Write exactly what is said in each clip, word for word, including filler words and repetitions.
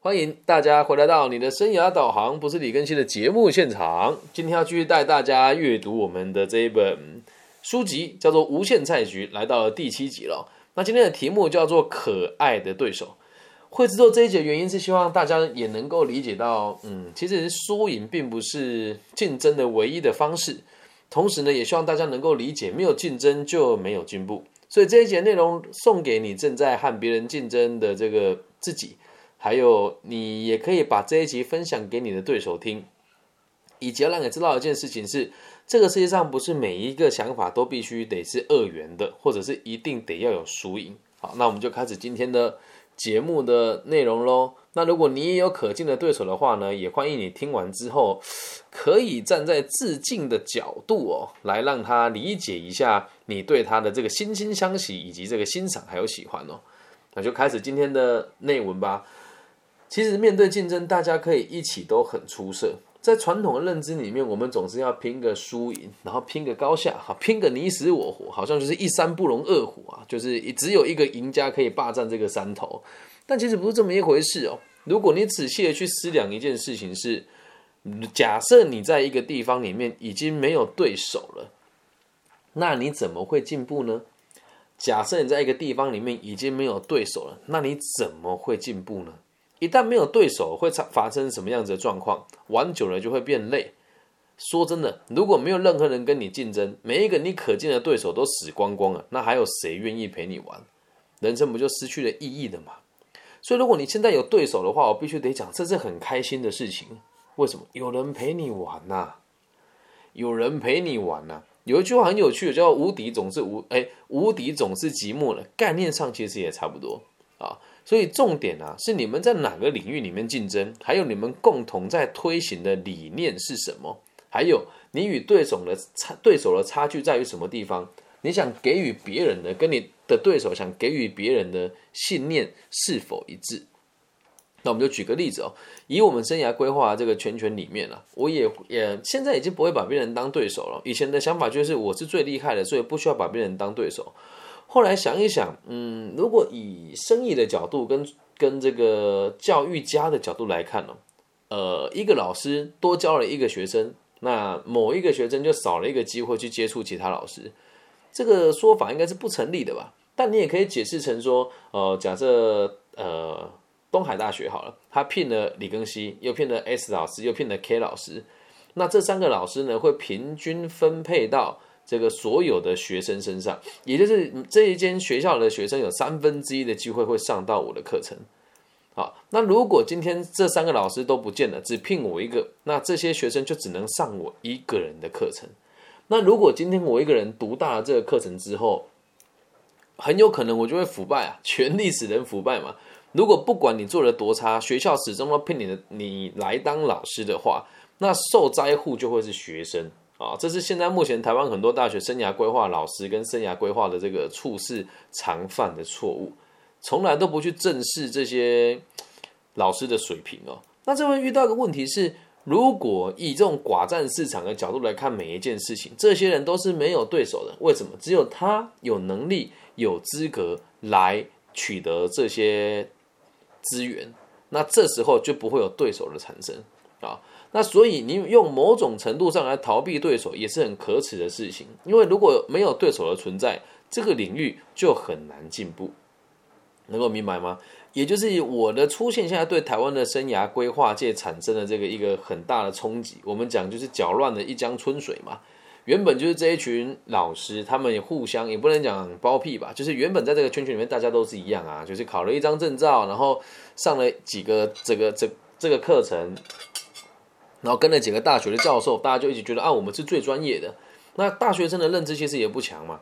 欢迎大家回来到你的生涯导航不是李根熙的节目现场。今天要继续带大家阅读我们的这一本书籍，叫做《无限赛局》，来到了第七集了。那今天的题目叫做《可爱的对手》。会制作这一集的原因是希望大家也能够理解到，嗯，其实输赢并不是竞争的唯一的方式。同时呢，也希望大家能够理解，没有竞争就没有进步。所以这一集内容送给你正在和别人竞争的这个自己。还有你也可以把这一集分享给你的对手听，以及要让你知道一件事情是，这个世界上不是每一个想法都必须得是二元的，或者是一定得要有输赢。好，那我们就开始今天的节目的内容咯。那如果你也有可敬的对手的话呢，也欢迎你听完之后可以站在致敬的角度哦，来让他理解一下你对他的这个惺惺相惜，以及这个欣赏还有喜欢哦。那就开始今天的内文吧。其实面对竞争，大家可以一起都很出色。在传统的认知里面，我们总是要拼个输赢，然后拼个高下，拼个你死我活，好像就是一山不容二虎啊，就是只有一个赢家可以霸占这个山头。但其实不是这么一回事哦。如果你仔细的去思量一件事情是，假设你在一个地方里面已经没有对手了，那你怎么会进步呢？假设你在一个地方里面已经没有对手了，那你怎么会进步呢？一旦没有对手，会发生什么样子的状况？玩久了就会变累。说真的，如果没有任何人跟你竞争，每一个你可见的对手都死光光了，那还有谁愿意陪你玩？人生不就失去了意义了吗？所以如果你现在有对手的话，我必须得讲，这是很开心的事情。为什么？有人陪你玩啊，有人陪你玩啊。有一句话很有趣，叫无敌总是无哎，无敌总是寂寞了。概念上其实也差不多啊。所以重点啊，是你们在哪个领域里面竞争，还有你们共同在推行的理念是什么，还有你与对手的差对手的差距在于什么地方，你想给予别人的跟你的对手想给予别人的信念是否一致。那我们就举个例子哦，以我们生涯规划这个圈圈里面啊，我也也现在已经不会把别人当对手了。以前的想法就是我是最厉害的，所以不需要把别人当对手。后来想一想，嗯，如果以生意的角度跟跟这个教育家的角度来看呢、哦，呃，一个老师多教了一个学生，那某一个学生就少了一个机会去接触其他老师，这个说法应该是不成立的吧？但你也可以解释成说，呃，假设呃东海大学好了，他聘了李根熙，又聘了 S 老师，又聘了 K 老师，那这三个老师呢会平均分配到这个所有的学生身上，也就是这一间学校的学生有三分之一的机会会上到我的课程。好，那如果今天这三个老师都不见了，只聘我一个，那这些学生就只能上我一个人的课程。那如果今天我一个人独大了这个课程之后，很有可能我就会腐败啊，全力使人腐败嘛。如果不管你做的多差，学校始终都聘你的你来当老师的话，那受灾户就会是学生。这是现在目前台湾很多大学生涯规划老师跟生涯规划的这个处事常犯的错误，从来都不去正视这些老师的水平哦。那这会遇到一个问题是，如果以这种寡占市场的角度来看每一件事情，这些人都是没有对手的，为什么？只有他有能力、有资格来取得这些资源，那这时候就不会有对手的产生啊。那所以你用某种程度上来逃避对手也是很可耻的事情，因为如果没有对手的存在，这个领域就很难进步，能够明白吗？也就是我的出现现在对台湾的生涯规划界产生了这个一个很大的冲击。我们讲就是搅乱了一江春水嘛，原本就是这一群老师，他们也互相也不能讲包庇吧，就是原本在这个圈圈里面大家都是一样啊，就是考了一张证照，然后上了几个这个这这个课程，然后跟了几个大学的教授，大家就一起觉得啊，我们是最专业的。那大学生的认知其实也不强嘛。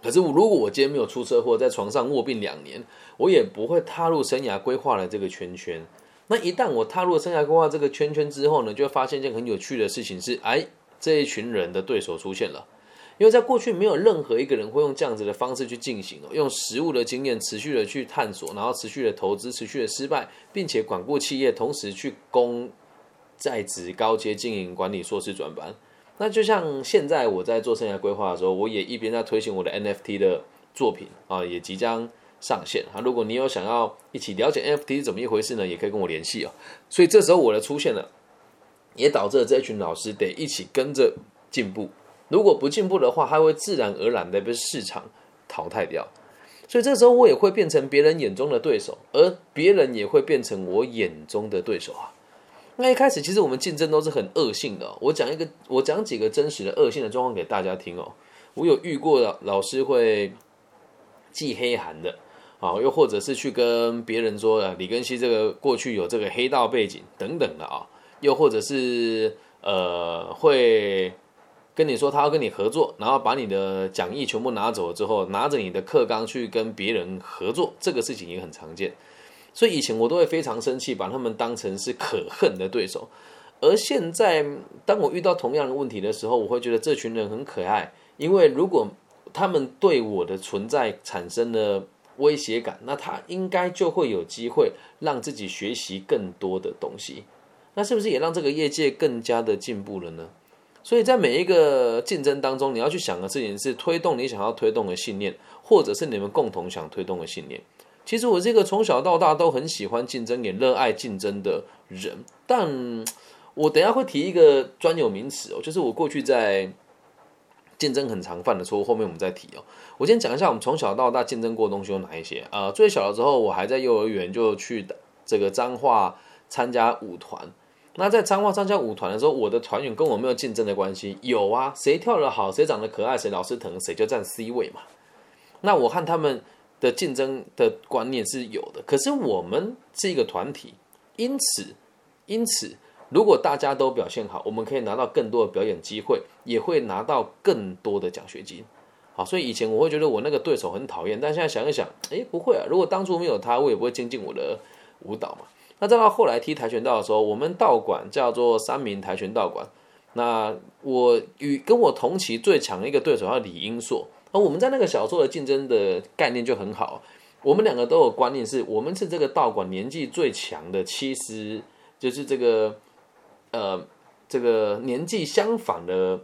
可是如果我今天没有出车祸，在床上卧病两年，我也不会踏入生涯规划的这个圈圈。那一旦我踏入生涯规划这个圈圈之后呢，就会发现一件很有趣的事情是，哎，这一群人的对手出现了。因为在过去没有任何一个人会用这样子的方式去进行，用实务的经验持续的去探索，然后持续的投资，持续的失败，并且管顾企业，同时去攻在职高阶经营管理硕士专班。那就像现在我在做生涯规划的时候，我也一边在推行我的 N F T 的作品啊，也即将上线啊。如果你有想要一起了解 N F T 是怎么一回事呢，也可以跟我联系哦。所以这时候我的出现了，也导致了这一群老师得一起跟着进步。如果不进步的话，它会自然而然的被市场淘汰掉。所以这时候我也会变成别人眼中的对手，而别人也会变成我眼中的对手啊。那一开始其实我们竞争都是很恶性的、哦、我讲一个我讲几个真实的恶性的状况给大家听哦。我有遇过 老, 老师会寄黑函的、哦、又或者是去跟别人说、啊、李根熙这个过去有这个黑道背景等等的啊、哦，又或者是呃会跟你说他要跟你合作，然后把你的讲义全部拿走之后，拿着你的课纲去跟别人合作，这个事情也很常见。所以以前我都会非常生气，把他们当成是可恨的对手。而现在当我遇到同样的问题的时候，我会觉得这群人很可爱，因为如果他们对我的存在产生了威胁感，那他应该就会有机会让自己学习更多的东西，那是不是也让这个业界更加的进步了呢？所以在每一个竞争当中，你要去想的事情是推动你想要推动的信念，或者是你们共同想推动的信念。其实我是一个从小到大都很喜欢竞争，也热爱竞争的人，但我等一下会提一个专有名词哦，就是我过去在竞争很常犯的错误，后面我们再提哦。我先讲一下我们从小到大竞争过的东西有哪一些啊、呃？最小的时候，我还在幼儿园就去这个彰化参加舞团。那在彰化参加舞团的时候，我的团员跟我没有竞争的关系，有啊，谁跳得好，谁长得可爱，谁老师疼，谁就占 C 位嘛。那我和他们的竞争的观念是有的，可是我们是一个团体，因此因此如果大家都表现好，我们可以拿到更多的表演机会，也会拿到更多的奖学金。好，所以以前我会觉得我那个对手很讨厌，但现在想一想，诶，不会啊，如果当初没有他，我也不会精进我的舞蹈嘛。那再到后来踢跆拳道的时候，我们道馆叫做三民跆拳道馆，那我与跟我同期最强的一个对手叫李英硕。而我们在那个小时候的竞争的概念就很好，我们两个都有观念是，我们是这个道馆年纪最强的七十，就是这个呃这个年纪相仿的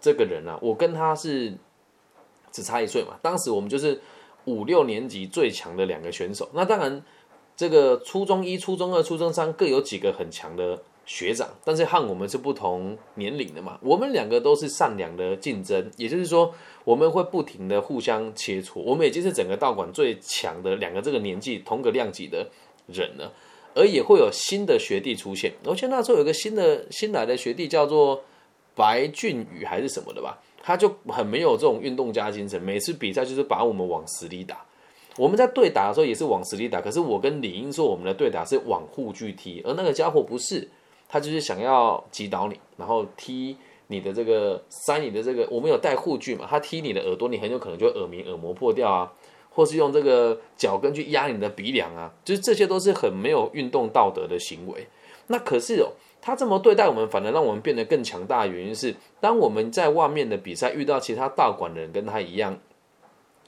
这个人啊，我跟他是只差一岁嘛。当时我们就是五六年级最强的两个选手。那当然，这个初中一、初中二、初中三各有几个很强的学长，但是和我们是不同年龄的嘛。我们两个都是善良的竞争，也就是说我们会不停的互相切磋，我们已经是整个道馆最强的两个这个年纪同个量级的人了，而也会有新的学弟出现。而且那时候有一个新的新来的学弟叫做白俊宇还是什么的吧，他就很没有这种运动家精神，每次比赛就是把我们往死里打。我们在对打的时候也是往死里打，可是我跟李英说我们的对打是往护具踢，而那个家伙不是，他就是想要击倒你，然后踢你的这个塞你的这个，我们有带护具嘛，他踢你的耳朵，你很有可能就耳鸣耳膜破掉啊，或是用这个脚跟去压你的鼻梁啊，就是这些都是很没有运动道德的行为。那可是哦，他这么对待我们，反而让我们变得更强大的原因是，当我们在外面的比赛遇到其他道馆的人跟他一样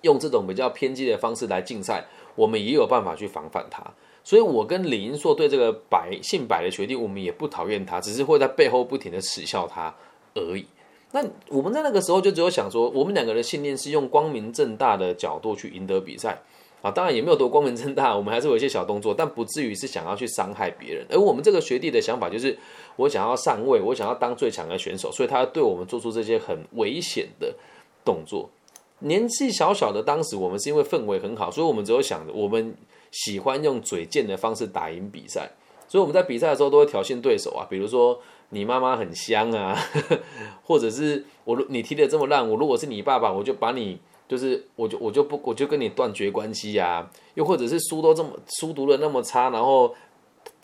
用这种比较偏激的方式来竞赛，我们也有办法去防范他。所以我跟李英硕对这个白姓白的学弟，我们也不讨厌他，只是会在背后不停的耻笑他而已。那我们在那个时候就只有想说，我们两个的信念是用光明正大的角度去赢得比赛啊，当然也没有多光明正大，我们还是有一些小动作，但不至于是想要去伤害别人。而我们这个学弟的想法就是，我想要上位，我想要当最强的选手，所以他对我们做出这些很危险的动作。年纪小小的当时，我们是因为氛围很好，所以我们只有想着我们喜欢用嘴贱的方式打赢比赛，所以我们在比赛的时候都会挑衅对手啊，比如说你妈妈很香啊，呵呵，或者是我你踢得这么烂，我如果是你爸爸，我就把你就是我就我就不我就跟你断绝关系啊，又或者是书都这么书读的那么差，然后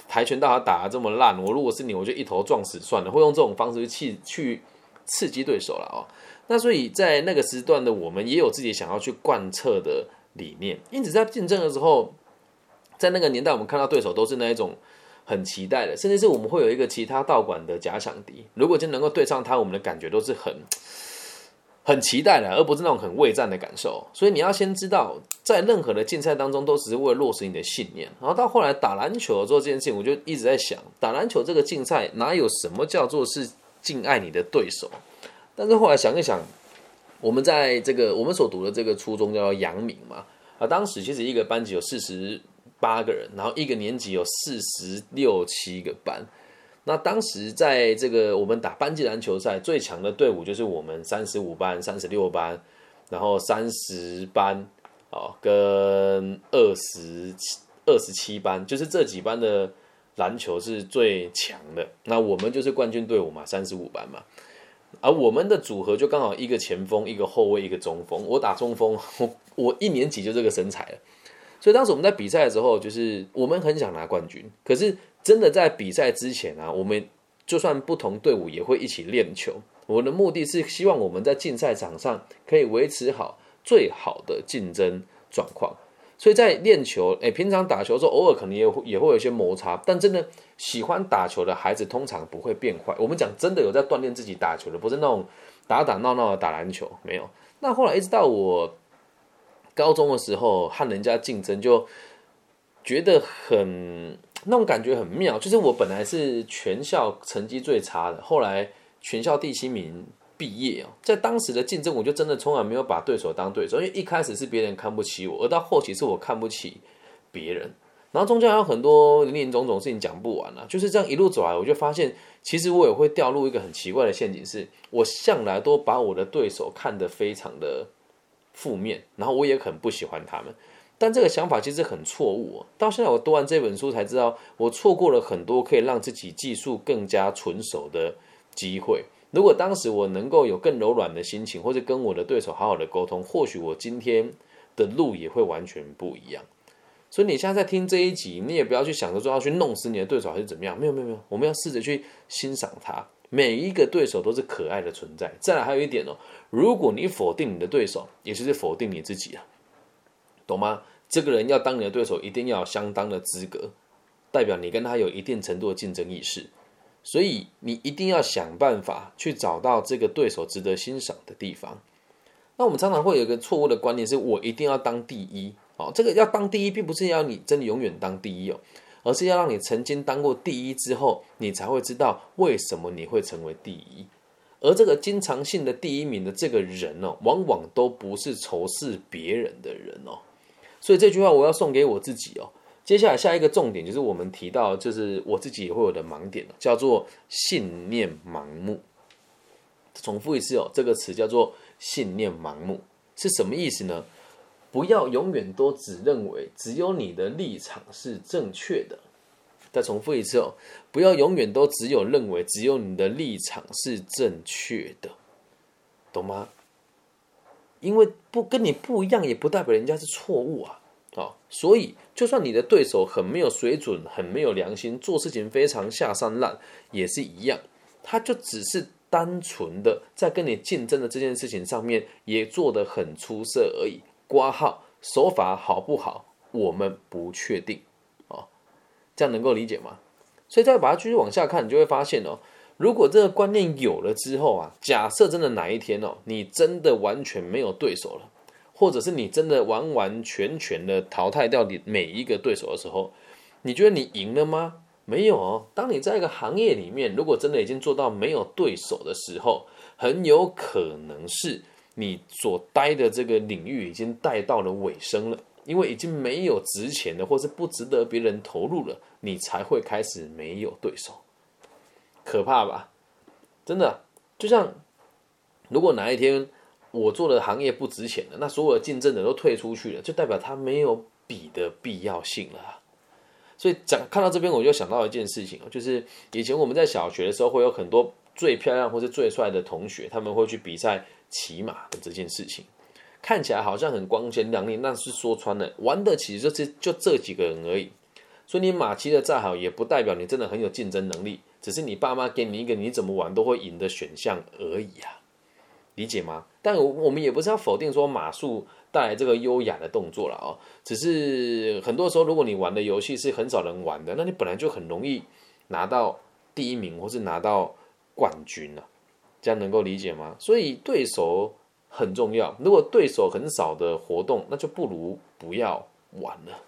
跆拳道还打得这么烂，我如果是你，我就一头撞死算了，会用这种方式去去刺激对手了哦。那所以在那个时段的我们也有自己想要去贯彻的理念，因此在竞争的时候，在那个年代我们看到对手都是那一种很期待的，甚至是我们会有一个其他道馆的假想敌，如果真能够对上他，我们的感觉都是很很期待的，而不是那种很畏战的感受。所以你要先知道，在任何的竞赛当中都只是为了落实你的信念。然后到后来打篮球做这件事情，我就一直在想，打篮球这个竞赛哪有什么叫做是敬爱你的对手。但是后来想一想，我们在这个我们所读的这个初中叫做阳明嘛，啊，当时其实一个班级有四十八个人，然后一个年级有四十六七个班。那当时在这个我们打班级篮球赛，最强的队伍就是我们三十五班、三十六班，然后三十班，哦，跟二十二十七班，就是这几班的篮球是最强的。那我们就是冠军队伍嘛，三十五班嘛。而我们的组合就刚好一个前锋、一个后卫、一个中锋。我打中锋，我我一年级就这个身材了。所以当时我们在比赛的时候，就是我们很想拿冠军，可是真的在比赛之前啊，我们就算不同队伍也会一起练球。我的目的是希望我们在竞赛场上可以维持好最好的竞争状况。所以在练球，欸，平常打球的时候，偶尔可能也会也会有一些摩擦，但真的喜欢打球的孩子通常不会变坏。我们讲真的有在锻炼自己打球的，不是那种打打闹闹的打篮球，没有。那后来一直到我高中的时候，和人家竞争就觉得很那种感觉很妙，就是我本来是全校成绩最差的，后来全校第七名毕业，哦，在当时的竞争，我就真的从来没有把对手当对手，因为一开始是别人看不起我，而到后期是我看不起别人，然后中间还有很多林林总总事情讲不完了，啊，就是这样一路走来，我就发现其实我也会掉入一个很奇怪的陷阱，是我向来都把我的对手看得非常的负面，然后我也很不喜欢他们，但这个想法其实很错误，哦，到现在我读完这本书才知道，我错过了很多可以让自己技术更加纯熟的机会。如果当时我能够有更柔软的心情，或者跟我的对手好好的沟通，或许我今天的路也会完全不一样。所以你现在在听这一集，你也不要去想着说要去弄死你的对手还是怎么样，没有没有没有，我们要试着去欣赏他，每一个对手都是可爱的存在。再来还有一点哦，如果你否定你的对手，也就是否定你自己啊，懂吗？这个人要当你的对手，一定要有相当的资格，代表你跟他有一定程度的竞争意识。所以你一定要想办法去找到这个对手值得欣赏的地方。那我们常常会有一个错误的观念，是我一定要当第一，哦，这个要当第一并不是要你真的永远当第一哦，而是要让你曾经当过第一之后，你才会知道为什么你会成为第一。而这个经常性的第一名的这个人哦，往往都不是仇视别人的人哦。所以这句话我要送给我自己哦。接下来下一个重点就是我们提到，就是我自己也会有的盲点，叫做信念盲目。重复一次哦，这个词叫做信念盲目，是什么意思呢？不要永远都只认为只有你的立场是正确的。再重复一次哦，不要永远都只有认为只有你的立场是正确的，懂吗？因为不跟你不一样，也不代表人家是错误啊，哦，所以就算你的对手很没有水准，很没有良心，做事情非常下三滥，也是一样，他就只是单纯的在跟你竞争的这件事情上面也做得很出色而已，括号手法好不好我们不确定，哦，这样能够理解吗？所以再把它继续往下看，你就会发现哦，如果这个观念有了之后啊，假设真的哪一天哦，你真的完全没有对手了，或者是你真的完完全全的淘汰掉你每一个对手的时候，你觉得你赢了吗？没有哦。当你在一个行业里面，如果真的已经做到没有对手的时候，很有可能是你所待的这个领域已经待到了尾声了，因为已经没有值钱的，或是不值得别人投入了，你才会开始没有对手。可怕吧？真的，就像如果哪一天我做的行业不值钱了，那所有的竞争者都退出去了，就代表他没有比的必要性了啊。所以讲看到这边，我就想到一件事情，就是以前我们在小学的时候，会有很多最漂亮或是最帅的同学，他们会去比赛骑马的这件事情，看起来好像很光鲜亮丽，那是说穿了，玩的其实就是就这几个人而已。所以你马骑的再好，也不代表你真的很有竞争能力。只是你爸妈给你一个你怎么玩都会赢的选项而已啊，理解吗？但我们也不是要否定说马术带来这个优雅的动作啦哦，只是很多时候如果你玩的游戏是很少人玩的，那你本来就很容易拿到第一名或是拿到冠军了，这样能够理解吗？所以对手很重要，如果对手很少的活动，那就不如不要玩了。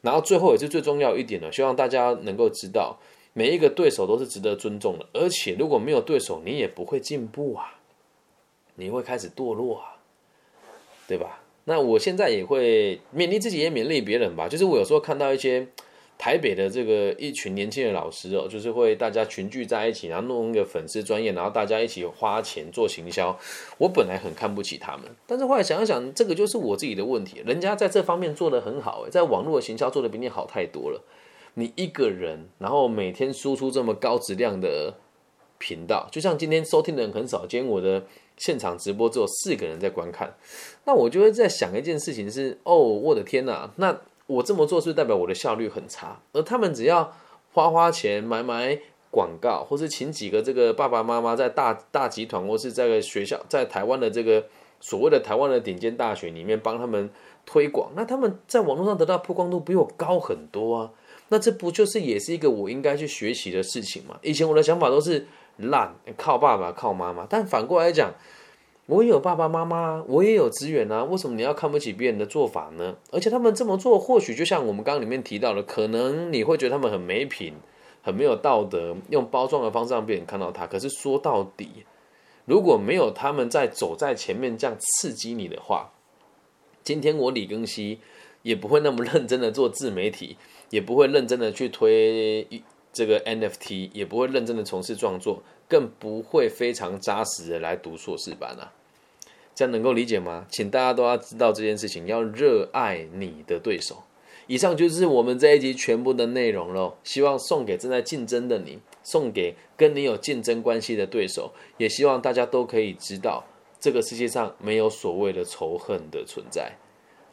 然后最后也是最重要一点呢，希望大家能够知道，每一个对手都是值得尊重的，而且如果没有对手，你也不会进步啊，你会开始堕落啊，对吧？那我现在也会勉励自己，也勉励别人吧。就是我有时候看到一些台北的这个一群年轻的老师哦，就是会大家群聚在一起，然后弄一个粉丝专页，然后大家一起花钱做行销。我本来很看不起他们，但是后来想一想，这个就是我自己的问题。人家在这方面做得很好，在网络的行销做得比你好太多了。你一个人，然后每天输出这么高质量的频道，就像今天收听的人很少，今天我的现场直播只有四个人在观看，那我就会在想一件事情是，哦，我的天哪，那我这么做是不是代表我的效率很差？而他们只要花花钱买买广告，或是请几个这个爸爸妈妈在 大, 大集团或是在学校，在台湾的这个所谓的台湾的顶尖大学里面帮他们推广，那他们在网络上得到曝光度比我高很多啊。那这不就是也是一个我应该去学习的事情吗？以前我的想法都是烂，靠爸爸靠妈妈，但反过来讲，我也有爸爸妈妈，我也有资源啊，为什么你要看不起别人的做法呢？而且他们这么做，或许就像我们刚刚里面提到的，可能你会觉得他们很没品，很没有道德，用包装的方式让别人看到他。可是说到底，如果没有他们在走在前面这样刺激你的话，今天我李根熙也不会那么认真的做自媒体，也不会认真的去推这个 N F T， 也不会认真的从事创作，更不会非常扎实的来读硕士班啊。这样能够理解吗？请大家都要知道这件事情，要热爱你的对手。以上就是我们这一集全部的内容了，希望送给正在竞争的你，送给跟你有竞争关系的对手，也希望大家都可以知道，这个世界上没有所谓的仇恨的存在。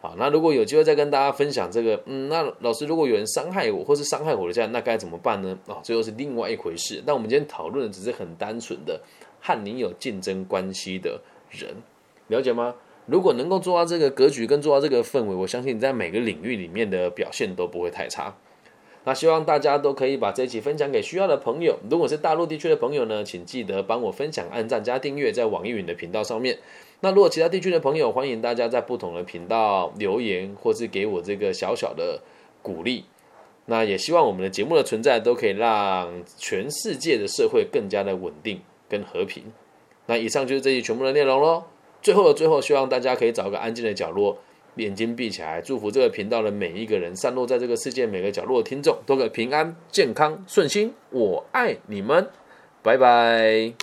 好，那如果有机会再跟大家分享这个，嗯，那老师，如果有人伤害我，或是伤害我的家人，那该怎么办呢？哦，这又是另外一回事。那我们今天讨论的只是很单纯的和你有竞争关系的人，了解吗？如果能够做到这个格局跟做到这个氛围，我相信你在每个领域里面的表现都不会太差。那希望大家都可以把这一集分享给需要的朋友。如果是大陆地区的朋友呢，请记得帮我分享、按赞、加订阅，在网易云的频道上面。那如果其他地区的朋友，欢迎大家在不同的频道留言，或是给我这个小小的鼓励。那也希望我们的节目的存在都可以让全世界的社会更加的稳定跟和平。那以上就是这集全部的内容咯。最后的最后，希望大家可以找个安静的角落，眼睛闭起来，祝福这个频道的每一个人，散落在这个世界每个角落的听众都可以平安、健康、顺心。我爱你们，拜拜。